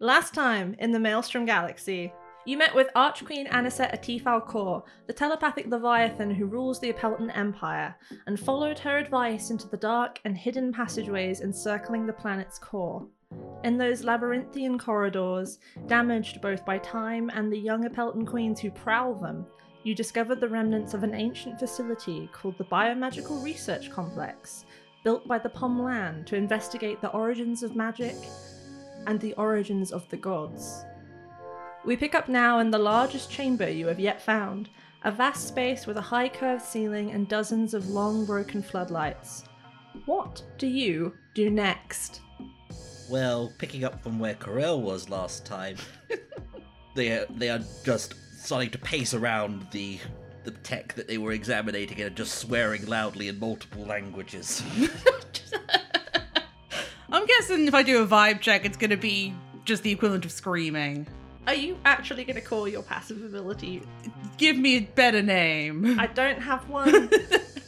Last time in the Maelstrom Galaxy, you met with Archqueen Anisette Atifal Kor, the telepathic leviathan who rules the Apelton Empire, and followed her advice into the dark and hidden passageways encircling the planet's core. In those labyrinthian corridors, damaged both by time and the young Apelton queens who prowl them, you discovered the remnants of an ancient facility called the Biomagical Research Complex, built by the Pom Lan to investigate the origins of magic, and the origins of the gods. We pick up now in the largest chamber you have yet found, a vast space with a high curved ceiling and dozens of long broken floodlights. What do you do next? Well, picking up from where Corelle was last time, they are just starting to pace around the tech that they were examining and just swearing loudly in multiple languages. I'm guessing if I do a vibe check, it's going to be just the equivalent of screaming. Are you actually going to call your passive ability? Give me a better name. I don't have one.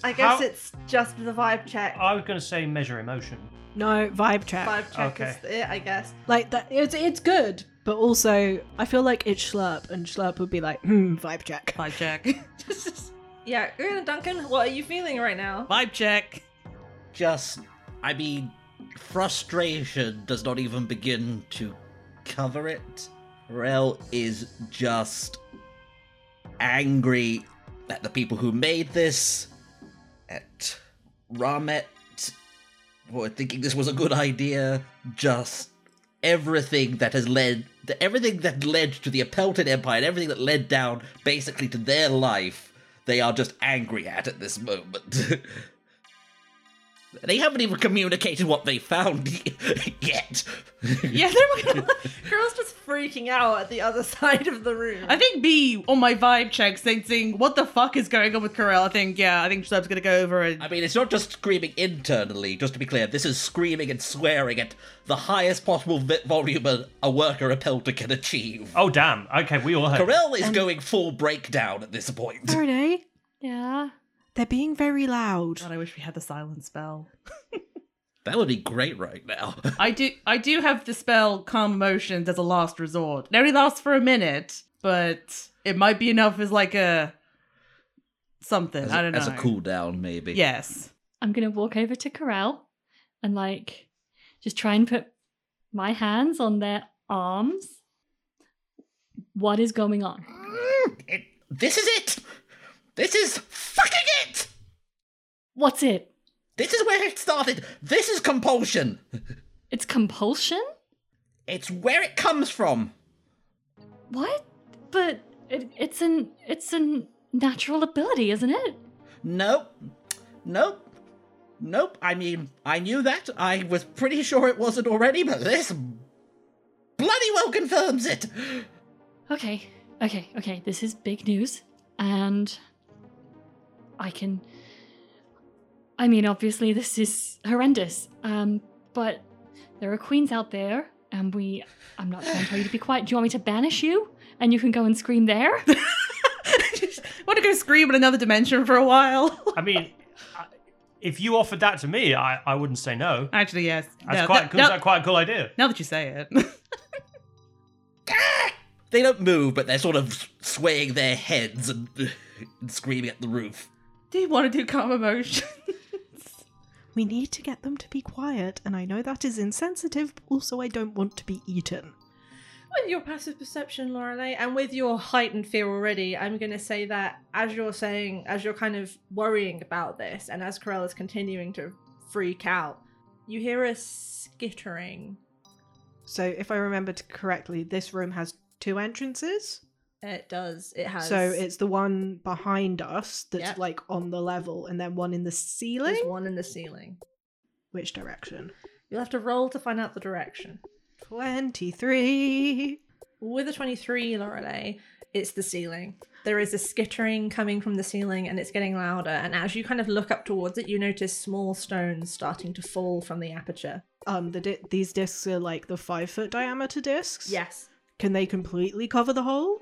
I guess it's just the vibe check. I was going to say measure emotion. No, vibe check. Vibe check is it, I guess. Like that, it's good, but also I feel like it's Schlurp, and Schlurp would be like, vibe check. Vibe check. Yeah, Una Duncan, what are you feeling right now? Vibe check. Frustration does not even begin to cover it. Rel is just angry at the people who made this, at Rahmet for thinking this was a good idea, just everything that led to the Apelton Empire and everything that led down basically to their life, they are just angry at this moment. They haven't even communicated what they found yet. Yeah, Girls just freaking out at the other side of the room. I think B, on my vibe checks, thinking, what the fuck is going on with Corelle? I think Shlub's going to go over and... I mean, it's not just screaming internally, just to be clear. This is screaming and swearing at the highest possible volume a worker Apelton can achieve. Oh, damn. Okay, we all heard. Corelle is going full breakdown at this point. Faraday? Yeah? They're being very loud. God, I wish we had the silent spell. That would be great right now. I do have the spell Calm Emotions as a last resort. It only lasts for a minute, but it might be enough as like a something. I don't know. As a cooldown, maybe. Yes. I'm going to walk over to Corelle and like just try and put my hands on their arms. What is going on? This is it! This is fucking it! What's it? This is where it started. This is compulsion. It's compulsion? It's where it comes from. What? But it's a natural ability, isn't it? Nope. I mean, I knew that. I was pretty sure it wasn't already, but this bloody well confirms it. Okay. This is big news. And... obviously this is horrendous, but there are queens out there, and I'm not trying to tell you to be quiet. Do you want me to banish you? And you can go and scream there? Want to go scream in another dimension for a while? I mean, if you offered that to me, I wouldn't say no. Actually, yes. That's quite a cool idea. Now that you say it. They don't move, but they're sort of swaying their heads and screaming at the roof. Do you want to do Calm Emotions? We need to get them to be quiet, and I know that is insensitive, but also I don't want to be eaten. With your passive perception, Lorelei, and with your heightened fear already, I'm going to say that as you're kind of worrying about this, and as Corelle is continuing to freak out, you hear a skittering. So if I remembered correctly, this room has 2 entrances? It does. It has. So it's the one behind us that's like on the level, and then one in the ceiling? There's one in the ceiling. Which direction? You'll have to roll to find out the direction. 23. With a 23, Lorelei, it's the ceiling. There is a skittering coming from the ceiling and it's getting louder. And as you kind of look up towards it, you notice small stones starting to fall from the aperture. These discs are like the 5-foot diameter discs? Yes. Can they completely cover the hole?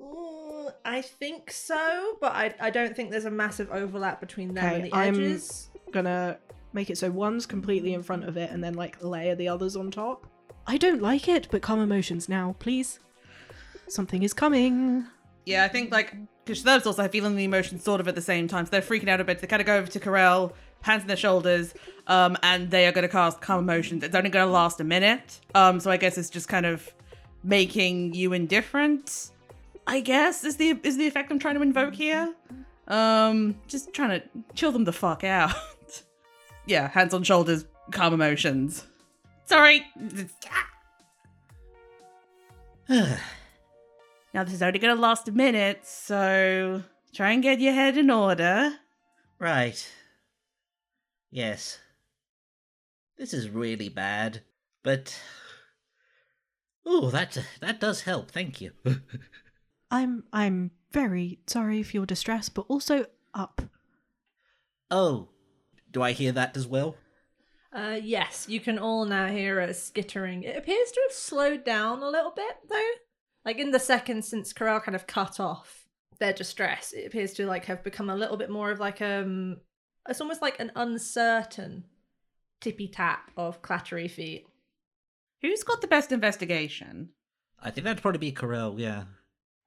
Ooh, I think so, but I don't think there's a massive overlap between them and the edges. I'm gonna make it so one's completely in front of it and then like layer the others on top. I don't like it, but calm emotions now, please. Something is coming. Yeah, I think like, because Shlurp's also feeling the emotions sort of at the same time, so they're freaking out a bit. They kind of go over to Corelle, hands on their shoulders, and they are going to cast calm emotions. It's only going to last a minute, so I guess it's just kind of making you indifferent, I guess, is the effect I'm trying to invoke here. Just trying to chill them the fuck out. Yeah, hands on shoulders, calm emotions. Sorry. Now this is only going to last a minute, so try and get your head in order. Right. Yes. This is really bad, but... Ooh, that does help, thank you. I'm very sorry for your distress, but also up. Oh, do I hear that as well? Yes, you can all now hear a skittering. It appears to have slowed down a little bit, though. Like, in the second since Corelle kind of cut off their distress, it appears to, like, have become a little bit more of, like, it's almost like an uncertain tippy-tap of clattery feet. Who's got the best investigation? I think that'd probably be Corelle, yeah.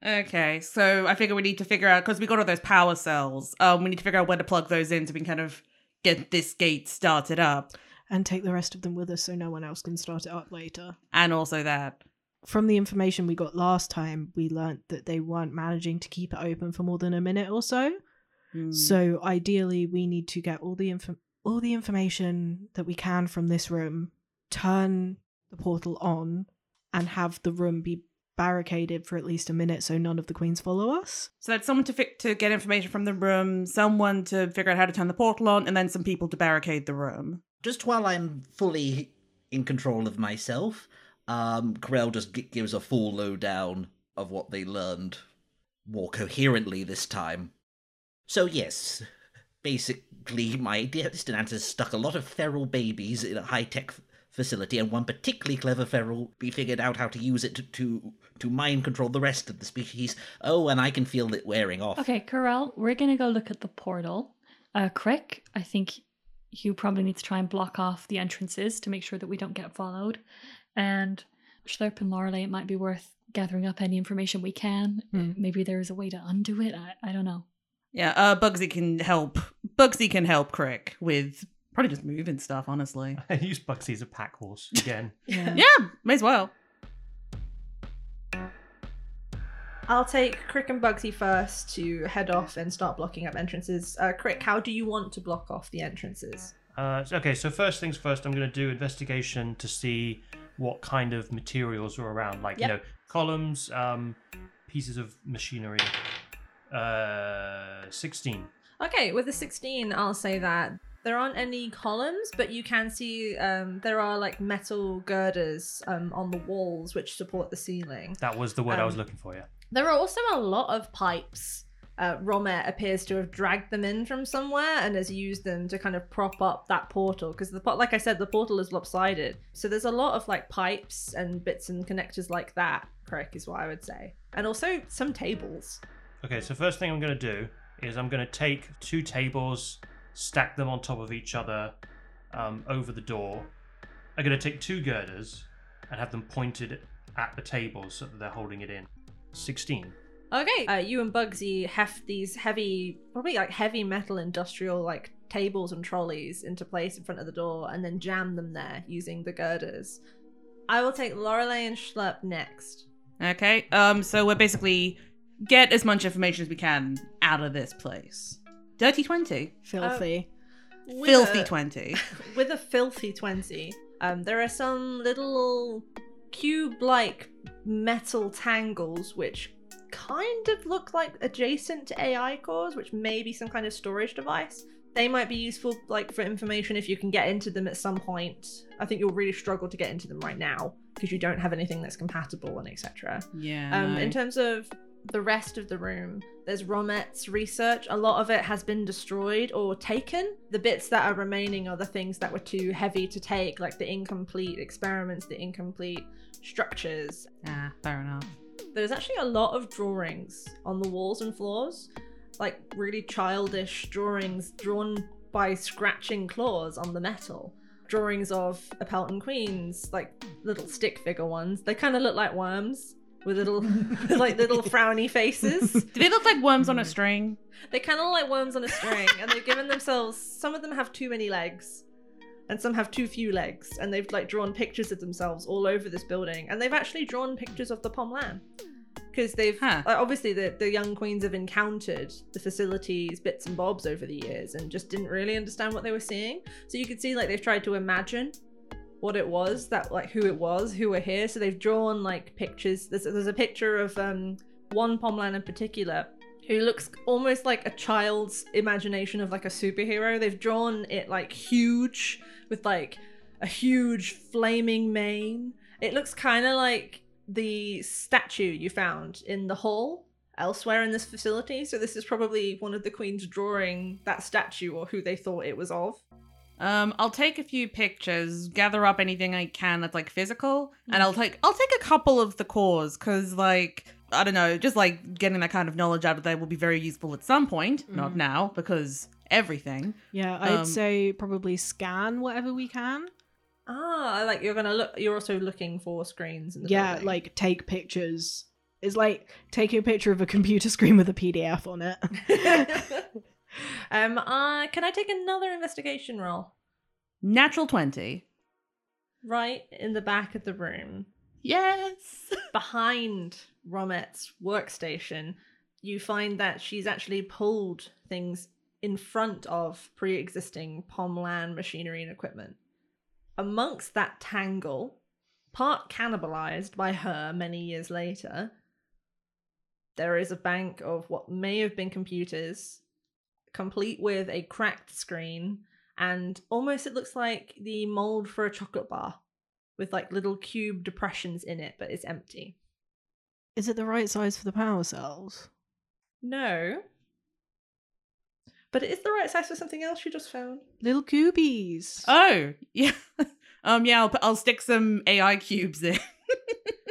Okay, so I figure we need to figure out, because we got all those power cells, we need to figure out where to plug those in so we can kind of get this gate started up. And take the rest of them with us so no one else can start it up later. And also that. From the information we got last time, we learnt that they weren't managing to keep it open for more than a minute or so. Mm. So ideally, we need to get all the information that we can from this room, turn the portal on, and have the room be barricaded for at least a minute so none of the queens follow us. So that's someone to get information from the room, someone to figure out how to turn the portal on, and then some people to barricade the room. Just while I'm fully in control of myself... Corelle just gives a full lowdown of what they learned more coherently this time. So yes, basically my dear Distant has stuck a lot of feral babies in a high-tech facility, and one particularly clever feral, we figured out how to use it to mind control the rest of the species. Oh, and I can feel it wearing off. Okay, Corelle, we're going to go look at the portal. Crick, I think you probably need to try and block off the entrances to make sure that we don't get followed. And Schlurp and Lorelei, it might be worth gathering up any information we can. Mm. Maybe there is a way to undo it. I don't know. Yeah, Bugsy can help. Bugsy can help Crick with probably just moving stuff, honestly. I use Bugsy as a pack horse again. Yeah, may as well. I'll take Crick and Bugsy first to head off and start blocking up entrances. Crick, how do you want to block off the entrances? Okay, so first things first, I'm going to do investigation to see what kind of materials are around, like, you know, columns, pieces of machinery. 16. Okay, with a 16, I'll say that there aren't any columns, but you can see there are, like, metal girders on the walls which support the ceiling. That was the word I was looking for, yeah. There are also a lot of pipes. Rahmet appears to have dragged them in from somewhere and has used them to kind of prop up that portal, because like I said, the portal is lopsided, so there's a lot of like pipes and bits and connectors like that, Crick, is what I would say, and also some tables. Okay, so first thing I'm going to do is I'm going to take 2 tables, stack them on top of each other over the door. I'm going to take 2 girders and have them pointed at the tables so that they're holding it in. 16. Okay, you and Bugsy heft these heavy, probably like heavy metal industrial like tables and trolleys into place in front of the door and then jam them there using the girders. I will take Lorelei and Schlurp next. Okay, so we're basically get as much information as we can out of this place. Dirty 20. Filthy 20. With a filthy 20, there are some little cube-like metal tangles which kind of look like adjacent to AI cores, which may be some kind of storage device, They might be useful, like, for information if you can get into them at some point. I think you'll really struggle to get into them right now because you don't have anything that's compatible and etc. Yeah. In terms of the rest of the room, there's Romet's research. A lot of it has been destroyed or taken. The bits that are remaining are the things that were too heavy to take, like the incomplete experiments, the incomplete structures. Ah, fair enough. There's actually a lot of drawings on the walls and floors, like really childish drawings drawn by scratching claws on the metal. Drawings of Apelton queens, like little stick figure ones. They kind of look like worms with little like little frowny faces. Do they look like worms on a string? They kind of look like worms on a string, and they've given themselves, some of them have too many legs and some have too few legs, and they've like drawn pictures of themselves all over this building, and they've actually drawn pictures of the Pom Lan. Because they've like, obviously the young queens have encountered the facilities bits and bobs over the years and just didn't really understand what they were seeing. So you could see like they've tried to imagine what it was that, like, who it was, who were here. So they've drawn like pictures. There's a picture of one Pom Lan in particular who looks almost like a child's imagination of like a superhero. They've drawn it like huge with like a huge flaming mane. It looks kind of like the statue you found in the hall elsewhere in this facility. So this is probably one of the queens drawing that statue or who they thought it was of. I'll take a few pictures, gather up anything I can that's like physical, and I'll take a couple of the cores, because like, I don't know, just like getting that kind of knowledge out of there will be very useful at some point, not now, because everything. Yeah, I'd say probably scan whatever we can. Ah, like you're gonna look. You're also looking for screens in the building. Like take pictures. It's like taking a picture of a computer screen with a PDF on it. Can I take another investigation roll? Natural 20. Right in the back of the room. Yes. Behind Romet's workstation, you find that she's actually pulled things in front of pre-existing Pom Lan machinery and equipment. Amongst that tangle, part cannibalized by her many years later, there is a bank of what may have been computers, complete with a cracked screen, and almost it looks like the mold for a chocolate bar with like little cube depressions in it, but it's empty. Is it the right size for the power cells? No. But it is the right size for something else you just found. Little cubies. Oh, yeah. I'll stick some AI cubes in.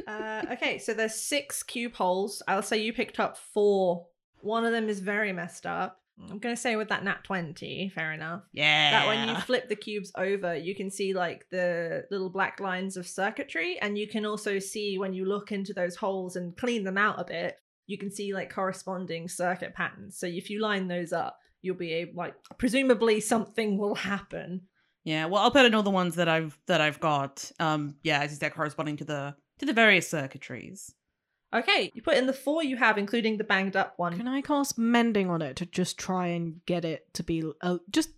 Okay, so there's 6 cube holes. I'll say you picked up 4. One of them is very messed up. I'm going to say with that nat 20, fair enough. Yeah. That when you flip the cubes over, you can see like the little black lines of circuitry. And you can also see when you look into those holes and clean them out a bit, you can see like corresponding circuit patterns. So if you line those up, you'll be able, like, presumably something will happen. Yeah, well, I'll put in all the ones that I've got. As you said, corresponding to the various circuitries. Okay, you put in the 4 you have, including the banged up one. Can I cast mending on it to just try and get it to be just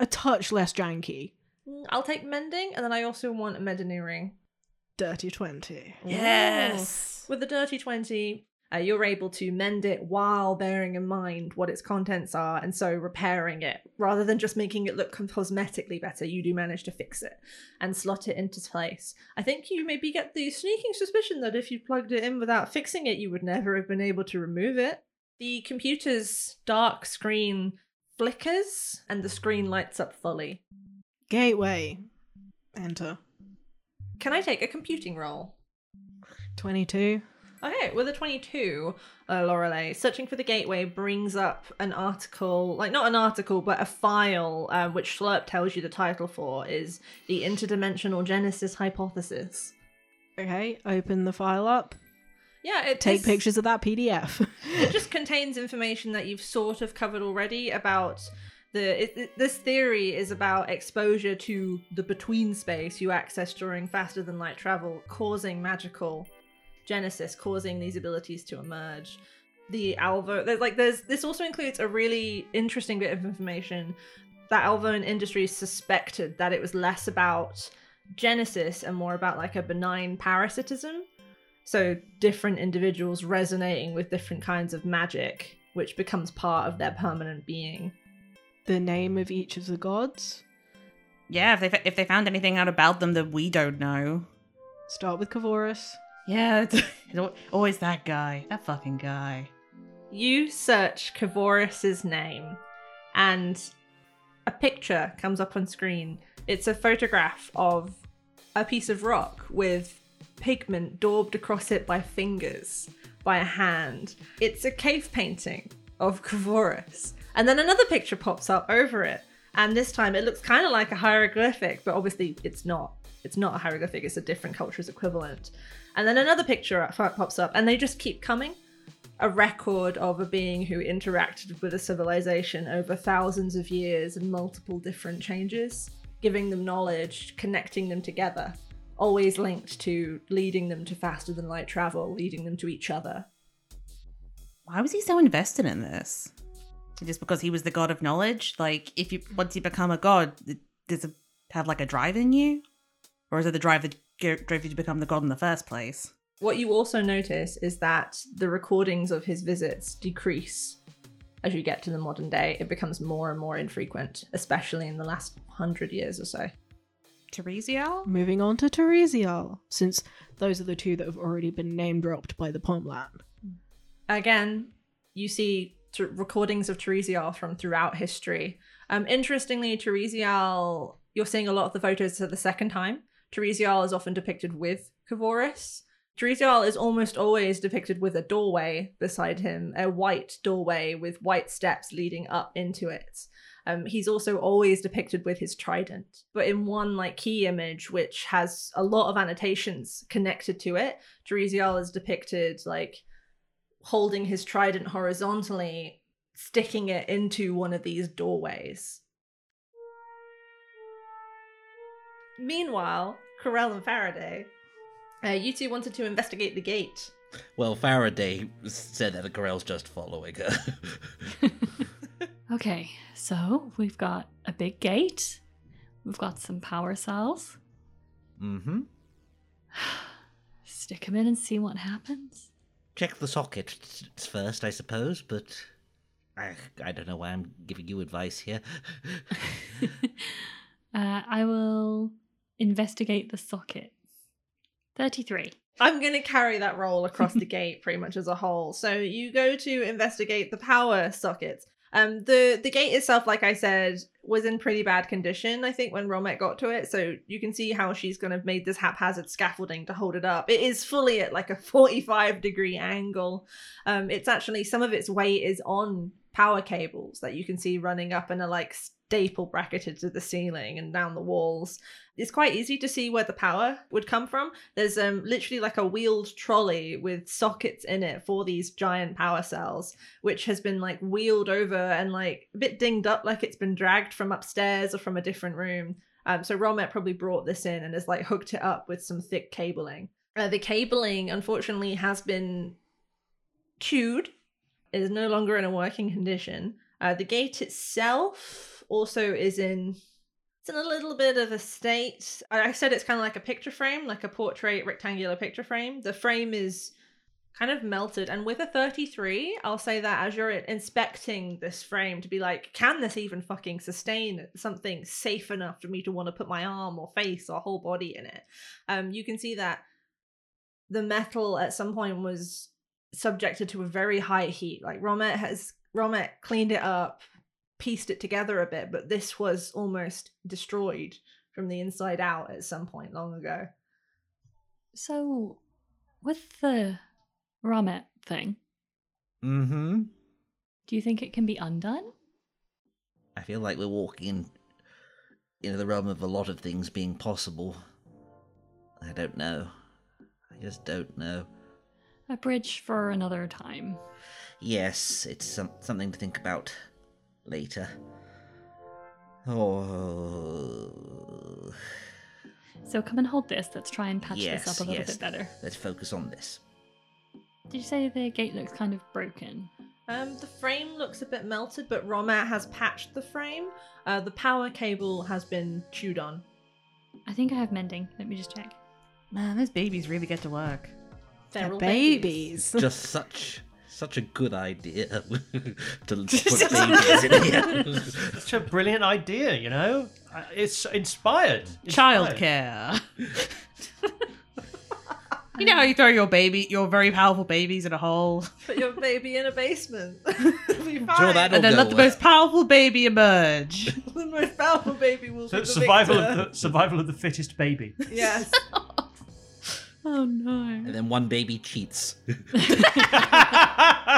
a touch less janky? I'll take mending, and then I also want a mending. Dirty 20. Yes. Ooh. With the dirty 20. You're able to mend it while bearing in mind what its contents are, and so repairing it. Rather than just making it look cosmetically better, you do manage to fix it and slot it into place. I think you maybe get the sneaking suspicion that if you plugged it in without fixing it, you would never have been able to remove it. The computer's dark screen flickers, and the screen lights up fully. Gateway. Enter. Can I take a computing roll? 22. Okay, with a 22, Lorelei, searching for the gateway brings up an article, like not an article, but a file, which Schlurp tells you the title for is the Interdimensional Genesis Hypothesis. Okay, open the file up. Yeah, take pictures of that PDF. It just contains information that you've sort of covered already about this theory is about exposure to the between space you access during faster than light travel, causing magical genesis, causing these abilities to emerge. This also includes a really interesting bit of information that Alvoan Industries suspected that it was less about genesis and more about like a benign parasitism. So different individuals resonating with different kinds of magic, which becomes part of their permanent being. the name of each of the gods? Yeah, if they found anything out about them that we don't know. Start with Kavoris. Yeah, it's always that guy. That fucking guy. You search Kavoris's name and a picture comes up on screen. It's a photograph of a piece of rock with pigment daubed across it by fingers, by a hand. It's a cave painting of Kavoris. And then another picture pops up over it. And this time it looks kind of like a hieroglyphic, but obviously it's not. It's not a hieroglyphic, it's a different culture's equivalent. And then another picture pops up and they just keep coming. A record of a being who interacted with a civilization over thousands of years and multiple different changes, giving them knowledge, connecting them together, always linked to leading them to faster than light travel, leading them to each other. Why was he so invested in this? Just because he was the god of knowledge? Like, if you once you become a god, does it have like a drive in you? Or is it the drive that drove you to become the god in the first place? What you also notice is that the recordings of his visits decrease as you get to the modern day. It becomes more and more infrequent, especially in the last 100 years or so. Teresial? Moving on to Teresial, since those are the two that have already been name-dropped by the Pom Lan. Again, you see recordings of Teresial from throughout history. Interestingly, Teresial, you're seeing a lot of the photos for the second time. Teresial is often depicted with Kavoris. Teresial is almost always depicted with a doorway beside him, a white doorway with white steps leading up into it. He's also always depicted with his trident, but in one like key image, which has a lot of annotations connected to it, Teresial is depicted like holding his trident horizontally, sticking it into one of these doorways. Meanwhile, Corelle and Faraday, you two wanted to investigate the gate. Well, Faraday said that Corelle's just following her. Okay, so we've got a big gate. We've got some power cells. Mm-hmm. Stick them in and see what happens. Check the sockets first, I suppose, but I don't know why I'm giving you advice here. I will investigate the socket. 33. I'm going to carry that roll across the gate pretty much as a whole. So you go to investigate the power sockets. The gate itself, like I said, was in pretty bad condition, I think, when Rahmet got to it. So you can see how she's kind of made this haphazard scaffolding to hold it up. It is fully at like a 45-degree angle. It's actually, some of its weight is on power cables that you can see running up and are like staple bracketed to the ceiling and down the walls. It's quite easy to see where the power would come from. There's literally like a wheeled trolley with sockets in it for these giant power cells, which has been like wheeled over and like a bit dinged up, like it's been dragged from upstairs or from a different room. So Rahmet probably brought this in and has like hooked it up with some thick cabling. The cabling, unfortunately, has been chewed. It is no longer in a working condition. The gate itself also is it's in a little bit of a state. I said it's kind of like a picture frame, like a portrait rectangular picture frame. The frame is kind of melted. And with a 33, I'll say that as you're inspecting this frame to be like, can this even fucking sustain something safe enough for me to want to put my arm or face or whole body in it? You can see that the metal at some point was subjected to a very high heat. Like Rahmet cleaned it up, pieced it together a bit, but this was almost destroyed from the inside out at some point long ago. So with the Rahmet thing, mm-hmm, do you think it can be undone? I feel like we're walking in the realm of a lot of things being possible. I don't know. I just don't know. A bridge for another time. Yes, it's something to think about later. Oh. So come and hold this. Let's try and patch this up a little bit better. Let's focus on this. Did you say the gate looks kind of broken? The frame looks a bit melted, but Rahmet has patched the frame. The power cable has been chewed on. I think I have mending. Let me just check. Man, those babies really get to work. They're babies. Just such Such a good idea to put babies in here. Such a brilliant idea, you know? It's inspired. Childcare. You know how you throw your baby, your very powerful babies in a hole? Put your baby in a basement. It'll be fine. Sure, and then let the most powerful baby emerge. The most powerful baby will be the survival of the fittest baby. Yes. Oh no. And then one baby cheats. That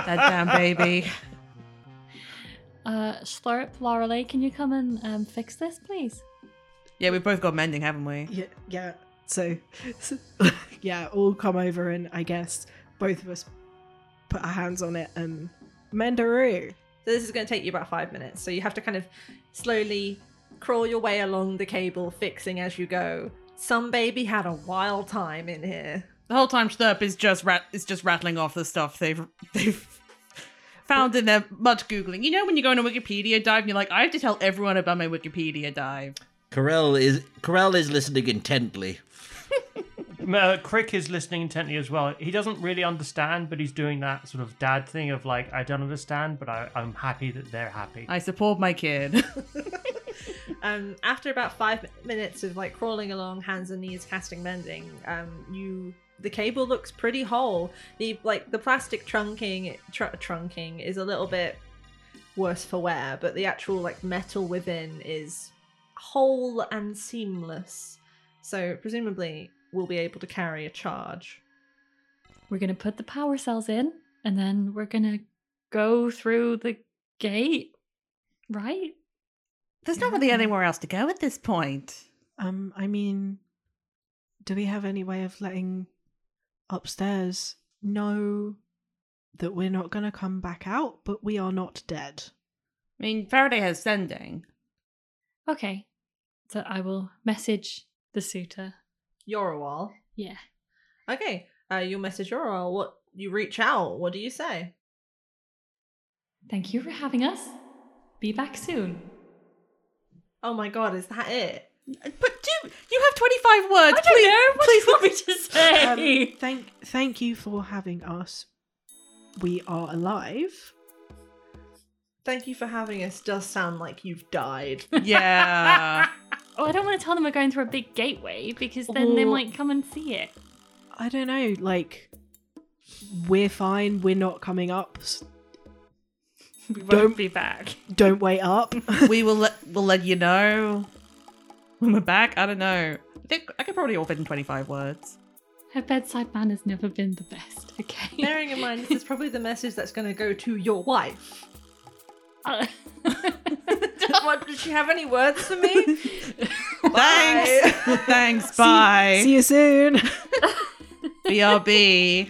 damn baby. Schlurp, Lorelei, can you come and fix this, please? Yeah, we've both got mending, haven't we? Yeah. So yeah, all come over and I guess both of us put our hands on it and mendaroo. So this is going to take you about 5 minutes. So you have to kind of slowly crawl your way along the cable, fixing as you go. Some baby had a wild time in here. The whole time Schlurp is just rattling off the stuff they've found in their much Googling. You know when you go on a Wikipedia dive and you're like, I have to tell everyone about my Wikipedia dive. Corelle is listening intently. Crick is listening intently as well. He doesn't really understand, but he's doing that sort of dad thing of like, I don't understand, but I'm happy that they're happy. I support my kid. After about 5 minutes of like crawling along, hands and knees, casting mending, the cable looks pretty whole. The plastic trunking is a little bit worse for wear, but the actual like metal within is whole and seamless. So presumably we'll be able to carry a charge. We're going to put the power cells in and then we're going to go through the gate, right? There's not really anywhere else to go at this point. I mean, do we have any way of letting upstairs know that we're not going to come back out, but we are not dead? I mean, Faraday has sending. Okay, so I will message the suitor. Yorawal? Yeah. Okay, you'll message Yorawal. You reach out. What do you say? Thank you for having us. Be back soon. Oh my god, is that it? But you have 25 words. I don't know. What do you want me to say? Thank you for having us. We are alive. Thank you for having us does sound like you've died. Yeah. Oh, I don't want to tell them we're going through a big gateway because then they might come and see it. I don't know, like, we're fine, we're not coming up. We won't be back. Don't wait up. We will we'll let you know when we're back. I don't know. I could probably all fit in 25 words. Her bedside manner's never been the best, okay? Bearing in mind, this is probably the message that's going to go to your wife. Did she have any words for me? Thanks, bye. See you soon. BRB.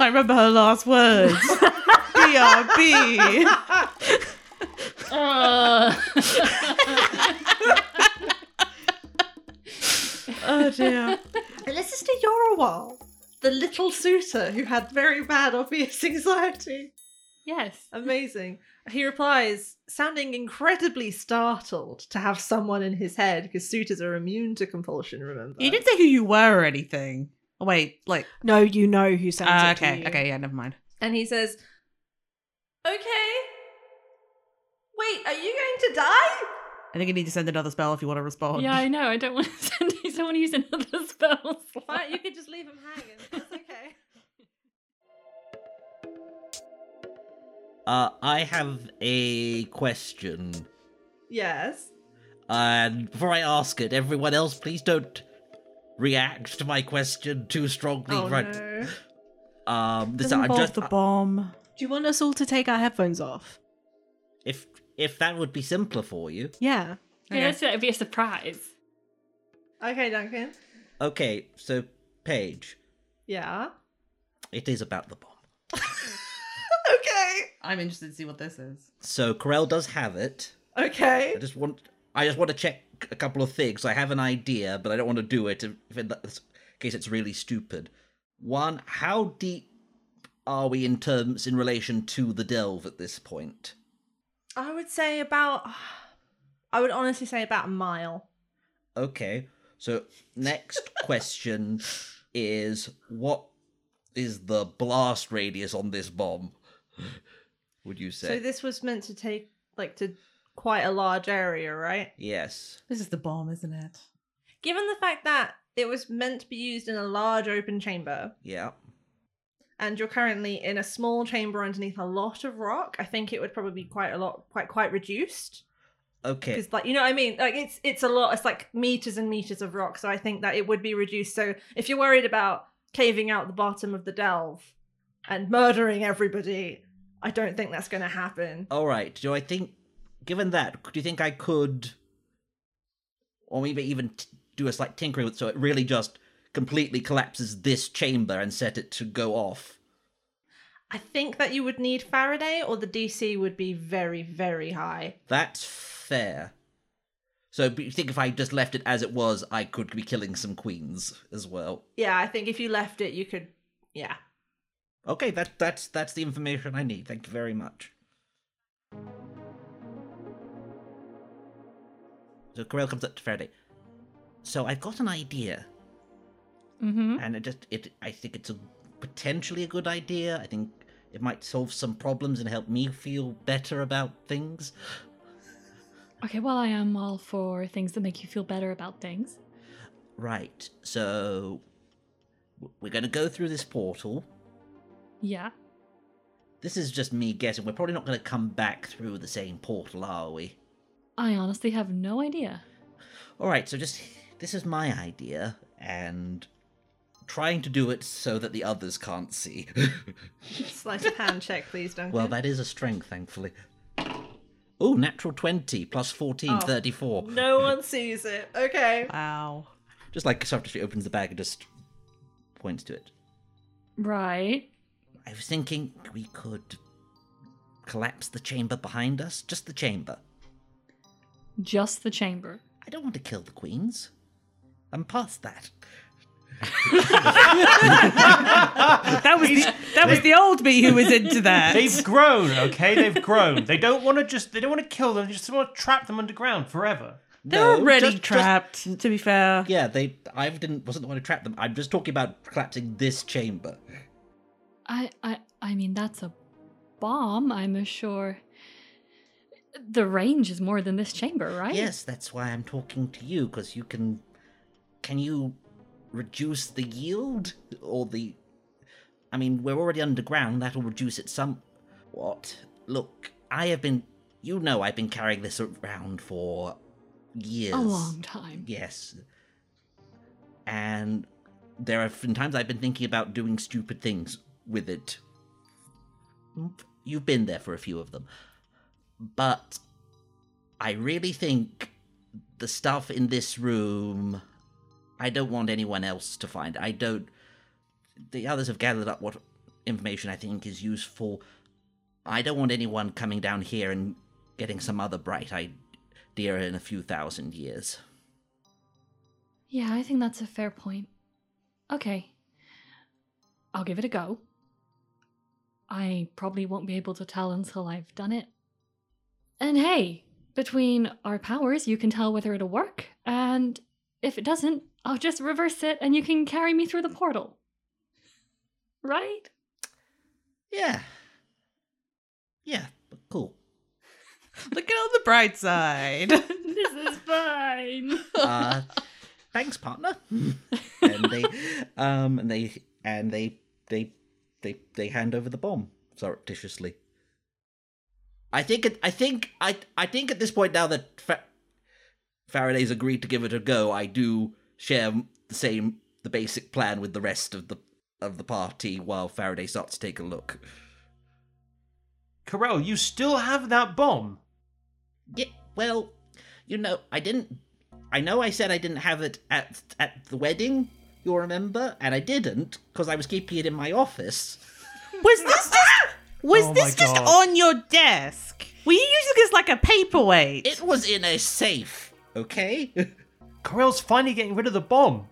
I remember her last words. BRB. Oh dear. Let's just do Yorawal, the little suitor who had very bad obvious anxiety. Yes. Amazing. He replies, sounding incredibly startled to have someone in his head, because suitors are immune to compulsion, remember? You didn't say who you were or anything. Oh, wait, like... No, you know who sounds like you. Okay, yeah, never mind. And he says, okay, wait, are you going to die? I think you need to send another spell if you want to respond. Yeah, I know, I don't want to send you someone who's another spell. Fine, you could just leave him hanging, that's okay. I have a question. Yes. And before I ask it, everyone else, please don't react to my question too strongly. Oh, right. No. Bomb. Do you want us all to take our headphones off? If that would be simpler for you. Yeah. Yeah, that would be a surprise. Okay, Duncan. Okay, so Paige. Yeah. It is about the bomb. I'm interested to see what this is. So Corelle does have it. Okay. I just want to check a couple of things. I have an idea, but I don't want to do it in case it's really stupid. One, how deep are we in relation to the delve at this point? I would honestly say about a mile. Okay. So next question is what is the blast radius on this bomb, would you say? So this was meant to take, like, to quite a large area, right? Yes. This is the bomb, isn't it? Given the fact that it was meant to be used in a large open chamber. Yeah. And you're currently in a small chamber underneath a lot of rock. I think it would probably be quite reduced. Okay. Because, like, you know what I mean? Like, it's a lot. It's like meters and meters of rock. So I think that it would be reduced. So if you're worried about caving out the bottom of the delve and murdering everybody, I don't think that's going to happen. All right. Do I think, given that, do you think I could, or maybe even do a slight tinkering with it so it really just completely collapses this chamber and set it to go off? I think that you would need Faraday, or the DC would be very, very high. That's fair. So you think if I just left it as it was, I could be killing some queens as well? Yeah, I think if you left it, you could, yeah. Okay, that's the information I need. Thank you very much. So Corelle comes up to Faraday. So I've got an idea. Mm-hmm. And I think it's potentially a good idea. I think it might solve some problems and help me feel better about things. Okay, well, I am all for things that make you feel better about things. Right, so we're going to go through this portal. Yeah. This is just me guessing. We're probably not going to come back through the same portal, are we? I honestly have no idea. All right, so just, this is my idea, and trying to do it so that the others can't see. Slight of hand check, please, Duncan. Well, that is a strength, thankfully. Oh, natural 20, plus 14, 34. No one sees it. Okay. Wow. Just like after she opens the bag and just points to it. Right. I was thinking we could collapse the chamber behind us. Just the chamber. Just the chamber. I don't want to kill the queens. I'm past that. that was the old me who was into that. They've grown, okay? They've grown. They don't want to kill them. They just want to trap them underground forever. They're already trapped. Just, to be fair, yeah. I wasn't the one who trapped them. I'm just talking about collapsing this chamber. I mean, that's a bomb. I'm sure. The range is more than this chamber, right? Yes, that's why I'm talking to you, because you can... Can you reduce the yield? Or the... I mean, we're already underground, that'll reduce it somewhat. Look, I have been... You know I've been carrying this around for years. A long time. Yes. And there have been times I've been thinking about doing stupid things with it. You've been there for a few of them. But I really think the stuff in this room, I don't want anyone else to find. The others have gathered up what information I think is useful. I don't want anyone coming down here and getting some other bright idea in a few thousand years. Yeah, I think that's a fair point. Okay. I'll give it a go. I probably won't be able to tell until I've done it. And hey, between our powers, you can tell whether it'll work, and if it doesn't, I'll just reverse it and you can carry me through the portal. Right? Yeah. Yeah, cool. Look at all the bright side. This is fine. Thanks, partner. And they hand over the bomb surreptitiously. I think at this point, now that Faraday's agreed to give it a go, I do share the basic plan with the rest of the party while Faraday starts to take a look. Corelle, you still have that bomb? Yeah, well, you know, I didn't... I know I said I didn't have it at the wedding, you'll remember, and I didn't, because I was keeping it in my office. Was this just... Was this just on your desk? Were you using this like a paperweight? It was in a safe, okay? Corelle's finally getting rid of the bomb.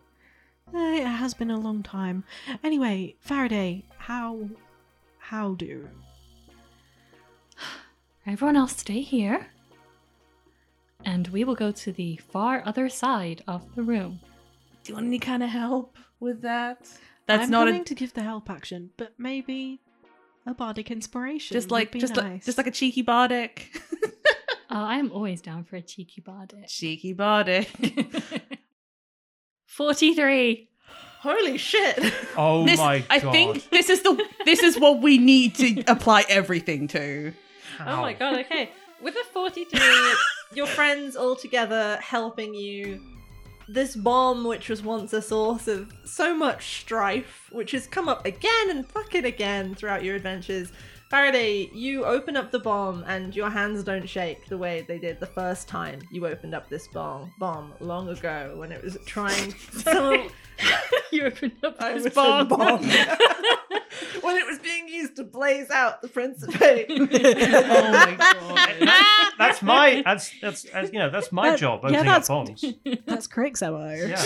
It has been a long time. Anyway, Faraday, how do? Everyone else stay here. And we will go to the far other side of the room. Do you want any kind of help with that? That's I'm not going to give the help action, but maybe a bardic inspiration. Just like a cheeky bardic. Oh, I'm always down for a cheeky bardic. 43. Holy shit! Oh my god! I think this is what we need to apply everything to. How? Oh my god! Okay, with a 43, your friends all together helping you. This bomb, which was once a source of so much strife, which has come up again and fucking again throughout your adventures. Faraday, you open up the bomb and your hands don't shake the way they did the first time you opened up this bomb long ago when it was trying to... You opened up this bomb. When it was being used to blaze out the Prince of Fate. Oh my god. That's my job, opening up bombs. That's Crick's MO. Yeah.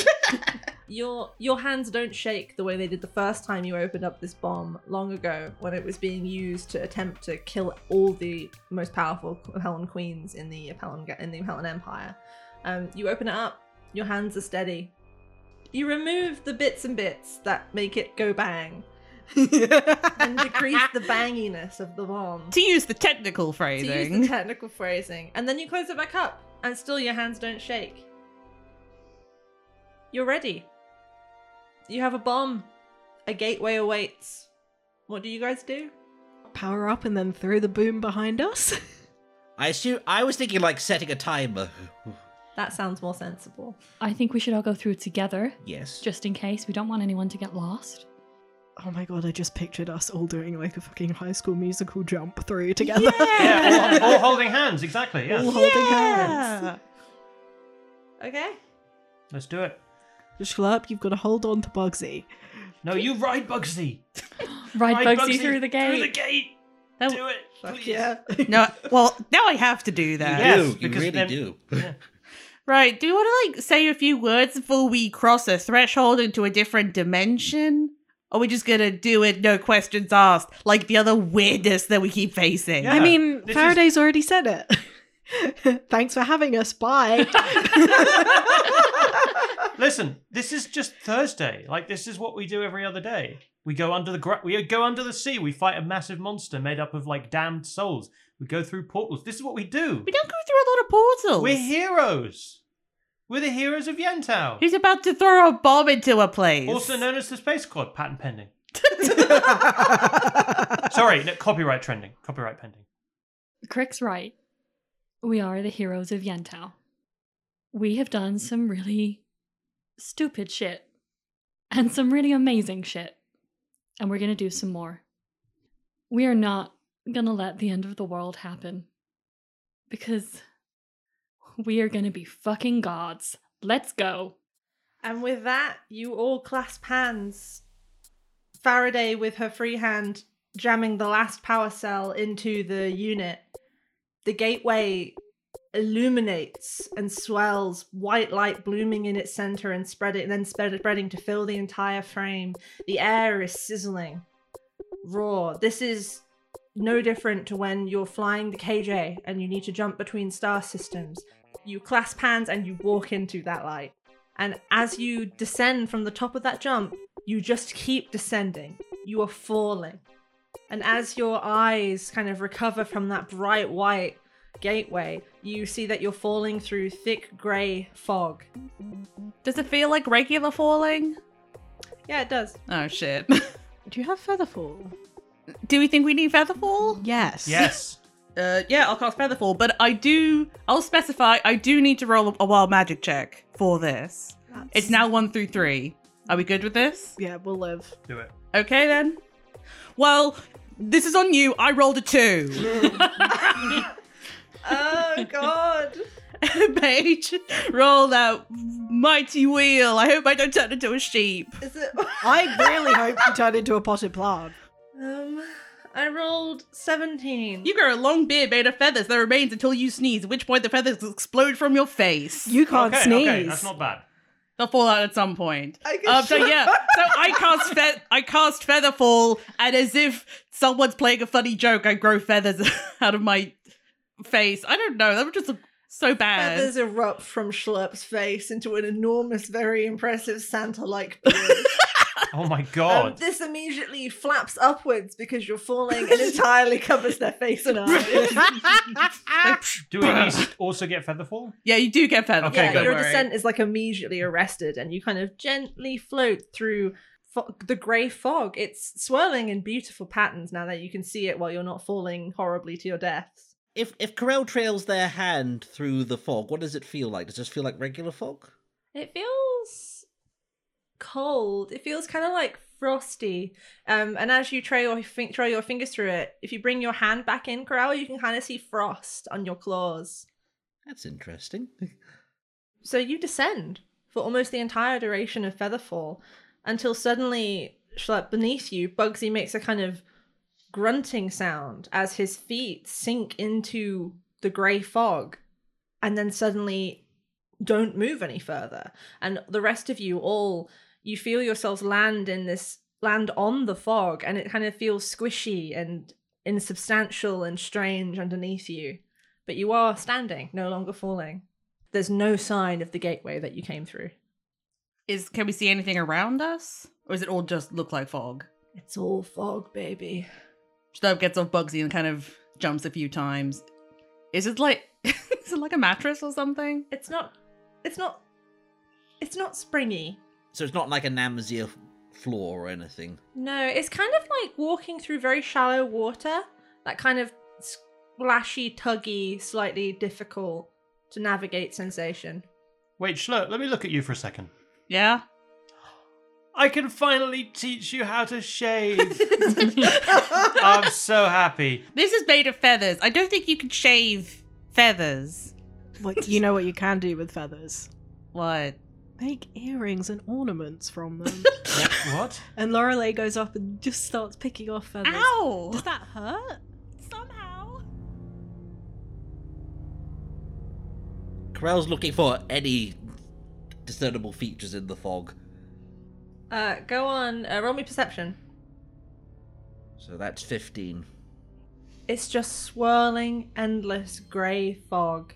Your hands don't shake the way they did the first time you opened up this bomb long ago when it was being used to attempt to kill all the most powerful Apelton queens in the Apelton Empire. You open it up, your hands are steady. You remove the bits that make it go bang and decrease the banginess of the bomb. To use the technical phrasing. And then you close it back up and still your hands don't shake. You're ready. You have a bomb. A gateway awaits. What do you guys do? Power up and then throw the boom behind us? I was thinking like setting a timer. That sounds more sensible. I think we should all go through together. Yes. Just in case. We don't want anyone to get lost. Oh my god, I just pictured us all doing like a fucking High School Musical jump through together. Yeah, all holding hands, exactly. Yeah. All holding hands. Okay. Let's do it. Schlurp, you've got to hold on to Bugsy. No, you ride Bugsy. ride Bugsy through the gate. Do it. Please. Yeah. No. Well, now I have to do that. You really do. Yeah. Right. Do you want to say a few words before we cross a threshold into a different dimension? Or are we just gonna do it, no questions asked, like the other weirdness that we keep facing? Yeah. I mean, Faraday's already said it. Thanks for having us. Bye. Listen, this is just Thursday. Like, this is what we do every other day. We go under the sea. We fight a massive monster made up of damned souls. We go through portals. This is what we do. We don't go through a lot of portals. We're heroes. We're the heroes of Yentau. He's about to throw a bomb into a place. Also known as the Space Squad, patent pending. Sorry, no, copyright pending. Crick's right. We are the heroes of Yentau. We have done some really stupid shit and some really amazing shit. And we're going to do some more. We are not going to let the end of the world happen. Because we are going to be fucking gods. Let's go. And with that, you all clasp hands. Faraday with her free hand jamming the last power cell into the unit. The gateway illuminates and swells, white light blooming in its center and spreading to fill the entire frame. The air is sizzling, raw. This is no different to when you're flying the KJ and you need to jump between star systems. You clasp hands and you walk into that light. And as you descend from the top of that jump, you just keep descending. You are falling. And as your eyes kind of recover from that bright white gateway, you see that you're falling through thick grey fog. Does it feel like regular falling? Yeah, it does. Oh, shit. Do you have Featherfall? Do we think we need Featherfall? Yes. Yes. Yeah, I'll cast Featherfall, but I do need to roll a wild magic check for this. It's now 1 through 3. Are we good with this? Yeah, we'll live. Do it. Okay, then. Well, this is on you. I rolled a 2. Oh, God. Paige, roll that mighty wheel. I hope I don't turn into a sheep. I really hope you turn into a potted plant. I rolled 17. You grow a long beard made of feathers that remains until you sneeze, at which point the feathers explode from your face. You can't sneeze. Okay, that's not bad. They'll fall out at some point. I cast Featherfall, and as if someone's playing a funny joke, I grow feathers out of my face. I don't know. That was just so bad. Feathers erupt from Schlurp's face into an enormous, very impressive Santa-like beard. Oh my god. This immediately flaps upwards because you're falling and entirely covers their face and eyes. Do we also get featherfall? Yeah, you do get featherfall. Okay, yeah, your descent is like immediately arrested and you kind of gently float through the grey fog. It's swirling in beautiful patterns now that you can see it while you're not falling horribly to your deaths. If Corelle trails their hand through the fog, what does it feel like? Does it just feel like regular fog? It feels cold. It feels kind of like frosty. And as you trail your fingers through it, if you bring your hand back in, Corelle, you can kind of see frost on your claws. That's interesting. So you descend for almost the entire duration of Featherfall until suddenly, Schlurp, beneath you, Bugsy makes a kind of grunting sound as his feet sink into the grey fog and then suddenly don't move any further, and the rest of you all, you feel yourselves land on the fog, and it kind of feels squishy and insubstantial and strange underneath you, but you are standing, no longer falling. There's no sign of the gateway that you came through. Can we see anything around us, or does it all just look like fog? It's all fog, baby. Schlurp gets off Bugsy and kind of jumps a few times. Is it like a mattress or something? It's not springy. So it's not like a Namazir floor or anything? No, it's kind of like walking through very shallow water. That kind of splashy, tuggy, slightly difficult to navigate sensation. Wait, Schlurp, let me look at you for a second. Yeah? I can finally teach you how to shave. I'm so happy. This is made of feathers. I don't think you can shave feathers. What, you know what you can do with feathers? What? Make earrings and ornaments from them. What? And Lorelei goes up and just starts picking off feathers. Ow! Does that hurt? Somehow. Corelle's looking for any discernible features in the fog. Go on, roll me perception. So that's 15. It's just swirling, endless grey fog.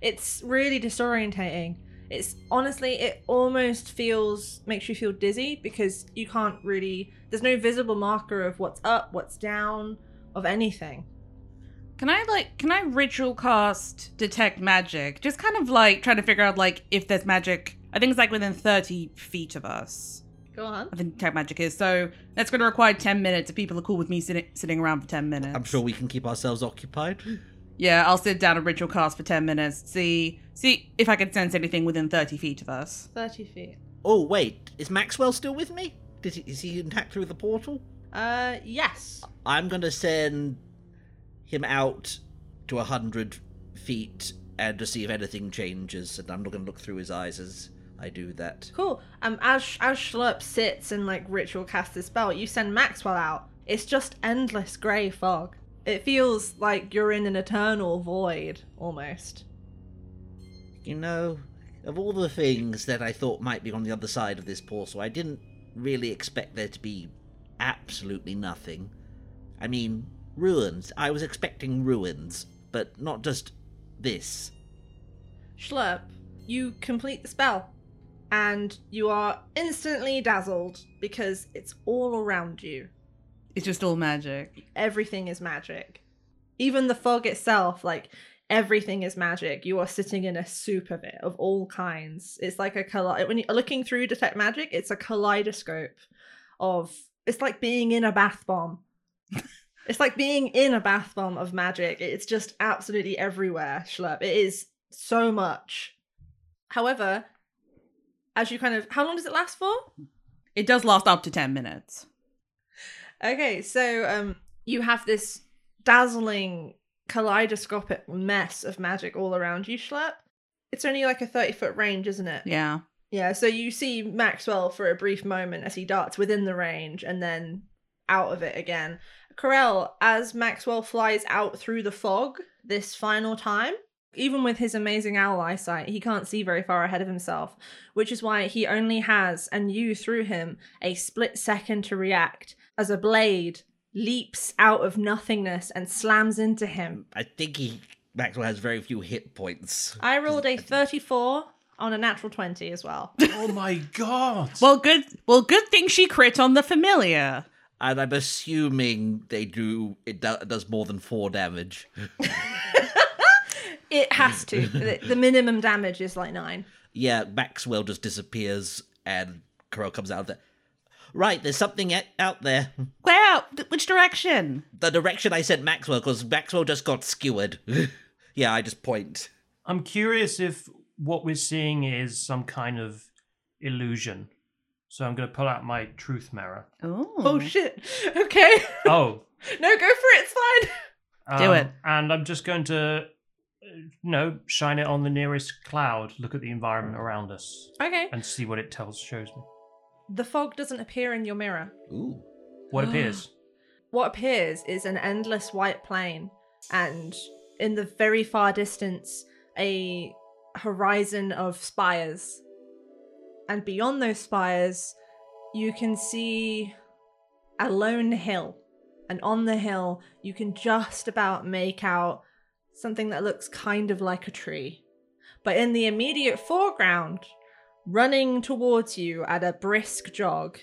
It's really disorientating. It's honestly, it almost makes you feel dizzy because you can't really, there's no visible marker of what's up, what's down, of anything. Can I ritual cast detect magic? Just kind of like trying to figure out like if there's magic, I think it's like within 30 feet of us. Go on. I think tech magic is. So that's going to require 10 minutes if people are cool with me sitting around for 10 minutes. I'm sure we can keep ourselves occupied. Yeah, I'll sit down and ritual cast for 10 minutes. See if I can sense anything within 30 feet of us. 30 feet. Oh, wait. Is Maxwell still with me? Is he intact through the portal? Yes. I'm going to send him out to 100 feet and to see if anything changes. And I'm not going to look through his eyes as I do that. Cool. As Schlurp sits and like ritual casts his spell, you send Maxwell out. It's just endless grey fog. It feels like you're in an eternal void, almost. You know, of all the things that I thought might be on the other side of this portal, I didn't really expect there to be absolutely nothing. I mean, ruins. I was expecting ruins, but not just this. Schlurp, you complete the spell. And you are instantly dazzled because it's all around you. It's just all magic. Everything is magic. Even the fog itself, like, everything is magic. You are sitting in a soup of it, of all kinds. It's like a when you're looking through Detect Magic, it's a kaleidoscope of, it's like being in a bath bomb. It's like being in a bath bomb of magic. It's just absolutely everywhere, Schlurp. It is so much. However, as you kind of, how long does it last for? It does last up to 10 minutes. Okay, so you have this dazzling kaleidoscopic mess of magic all around you, Schlurp. It's only like a 30-foot range, isn't it? Yeah. Yeah, so you see Maxwell for a brief moment as he darts within the range and then out of it again. Corelle, as Maxwell flies out through the fog this final time, even with his amazing owl eyesight, he can't see very far ahead of himself, which is why he only has, and you through him, a split second to react as a blade leaps out of nothingness and slams into him. I think Maxwell has very few hit points. I rolled a 34. on a natural 20 as well. Oh my god. Well, good thing she crit on the familiar. And I'm assuming it does more than 4 damage. It has to. The minimum damage is like 9. Yeah, Maxwell just disappears and Corelle comes out of there. Right, there's something out there. Wow, which direction? The direction I sent Maxwell, because Maxwell just got skewered. Yeah, I just point. I'm curious if what we're seeing is some kind of illusion. So I'm going to pull out my truth mirror. Ooh. Oh, shit. Okay. Oh. No, go for it. It's fine. Do it. And I'm just going to... No, shine it on the nearest cloud. Look at the environment around us. Okay. And see what it shows me. The fog doesn't appear in your mirror. Ooh. What appears? What appears is an endless white plain, and in the very far distance, a horizon of spires. And beyond those spires, you can see a lone hill. And on the hill, you can just about make out something that looks kind of like a tree. But in the immediate foreground, running towards you at a brisk jog,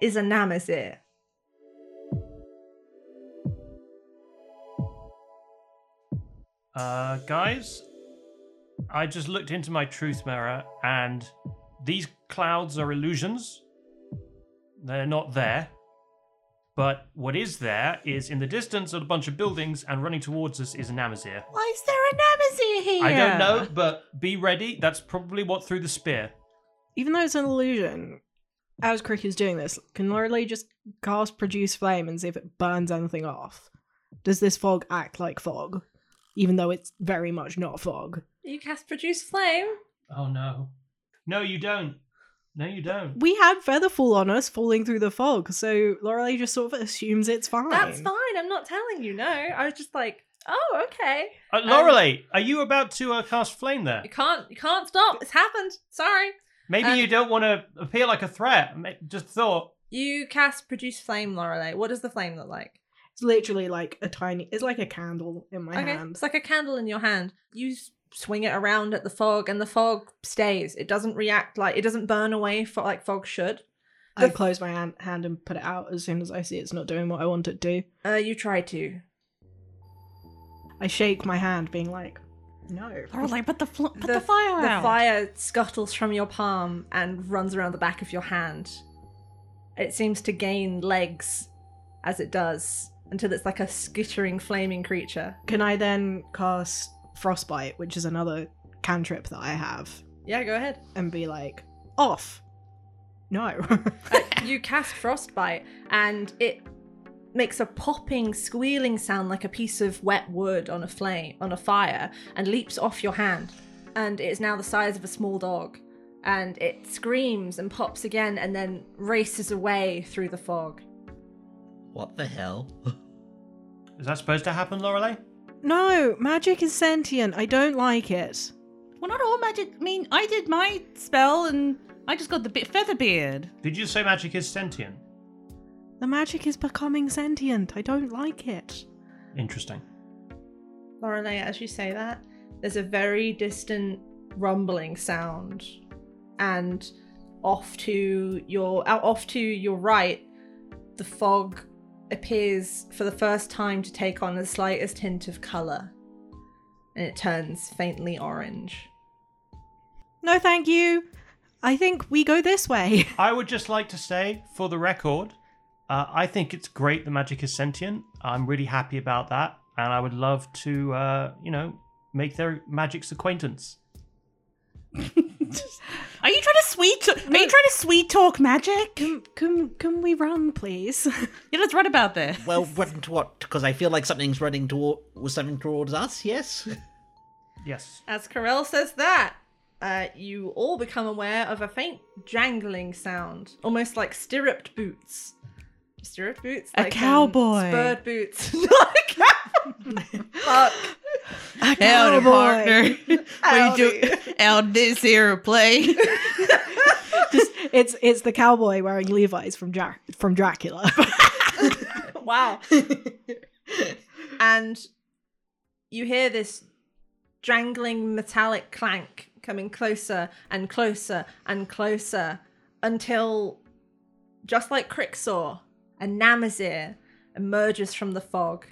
is a Namazir. Guys, I just looked into my truth mirror and these clouds are illusions. They're not there. But what is there is in the distance of a bunch of buildings, and running towards us is a Namazir. Why is there a Namazir here? I don't know, but be ready. That's probably what threw the spear. Even though it's an illusion, as Crick is doing this, can Lorelei just cast Produce Flame and see if it burns anything off? Does this fog act like fog? Even though it's very much not fog. You cast Produce Flame? Oh no. No, you don't. No, you don't. We had Featherfall on us falling through the fog, so Lorelei just sort of assumes it's fine. That's fine. I'm not telling you, no. I was just like, oh, okay. Lorelei, are you about to cast Flame there? You can't stop. It's happened. Sorry. Maybe you don't want to appear like a threat. Just thought. You cast Produce Flame, Lorelei. What does the flame look like? It's literally like it's like a candle in my hand. It's like a candle in your hand. You swing it around at the fog and the fog stays. It doesn't react, like it doesn't burn away like fog should. I close my hand and put it out as soon as I see it's not doing what I want it to. You try to. I shake my hand being like, no. Lorelei, put the fire out. The fire scuttles from your palm and runs around the back of your hand. It seems to gain legs as it does until it's like a skittering flaming creature. Can I then cast Frostbite, which is another cantrip that I have? Yeah, go ahead. And be like, off. No. You cast Frostbite and it makes a popping, squealing sound like a piece of wet wood on a fire, and leaps off your hand. And it is now the size of a small dog. And it screams and pops again and then races away through the fog. What the hell? Is that supposed to happen, Lorelei? No, magic is sentient. I don't like it. Well, not all magic. I mean, I did my spell and I just got the bit Featherbeard. Did you say magic is sentient? The magic is becoming sentient. I don't like it. Interesting. Lorelei, as you say that, there's a very distant rumbling sound, and off to your right, the fog appears for the first time to take on the slightest hint of colour, and it turns faintly orange. No, thank you. I think we go this way. I would just like to say, for the record, I think it's great that magic is sentient. I'm really happy about that, and I would love to, make their magic's acquaintance. Are you trying to sweet talk magic? Can we run, please? Yeah, let's run about this. Well, run to what? Because I feel like something's running towards us. Yes. Yes. As Corelle says that, you all become aware of a faint jangling sound, almost like stirruped boots. Stirruped boots. A like cowboy. Spurred boots. Not a cowboy. Fuck. A cowboy. Partner. What do you do out this airplane? It's the cowboy wearing Levi's from Dracula. Wow. And you hear this jangling metallic clank coming closer and closer and closer until, just like Crick saw, a Namazir emerges from the fog.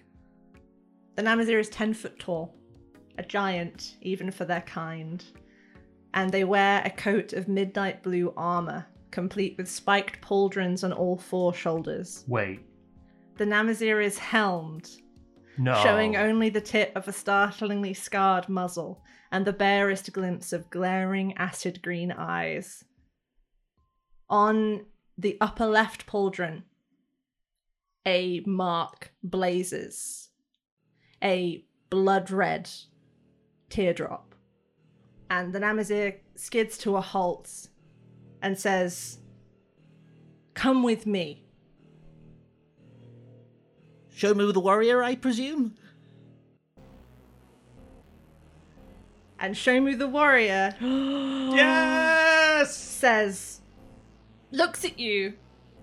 The Namazir is 10 foot tall, a giant even for their kind, and they wear a coat of midnight blue armor, complete with spiked pauldrons on all four shoulders. Wait. The Namazir is helmed, showing only the tip of a startlingly scarred muzzle and the barest glimpse of glaring acid green eyes. On the upper left pauldron, a mark blazes, a blood red teardrop, and the Namazir skids to a halt and says, "Come with me." Show me the warrior, I presume? And Show me the warrior yes! says, looks at you,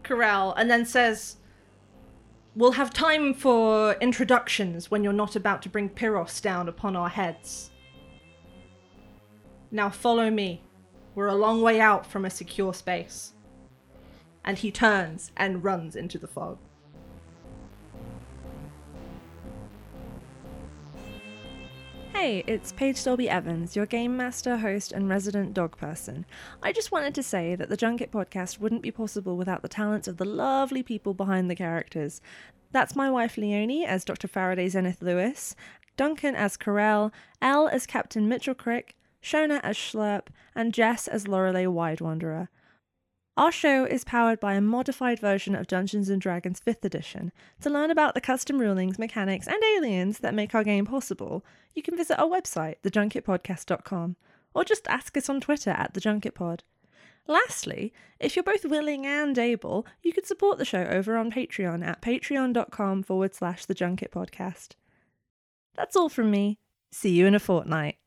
Corelle, and then says, "We'll have time for introductions when you're not about to bring Pyrrhos down upon our heads. Now follow me. We're a long way out from a secure space." And he turns and runs into the fog. Hey, it's Paige Dolby Evans, your game master, host, and resident dog person. I just wanted to say that the Junket Podcast wouldn't be possible without the talents of the lovely people behind the characters. That's my wife Leonie as Dr. Faraday Zenith Lewis, Duncan as Corelle, Elle as Captain Mitchell Crick, Shona as Schlurp, and Jess as Lorelei Widewanderer. Our show is powered by a modified version of Dungeons & Dragons 5th edition. To learn about the custom rulings, mechanics, and aliens that make our game possible, you can visit our website, thejunketpodcast.com, or just ask us on Twitter at thejunketpod. Lastly, if you're both willing and able, you could support the show over on Patreon at patreon.com/thejunketpodcast. That's all from me. See you in a fortnight.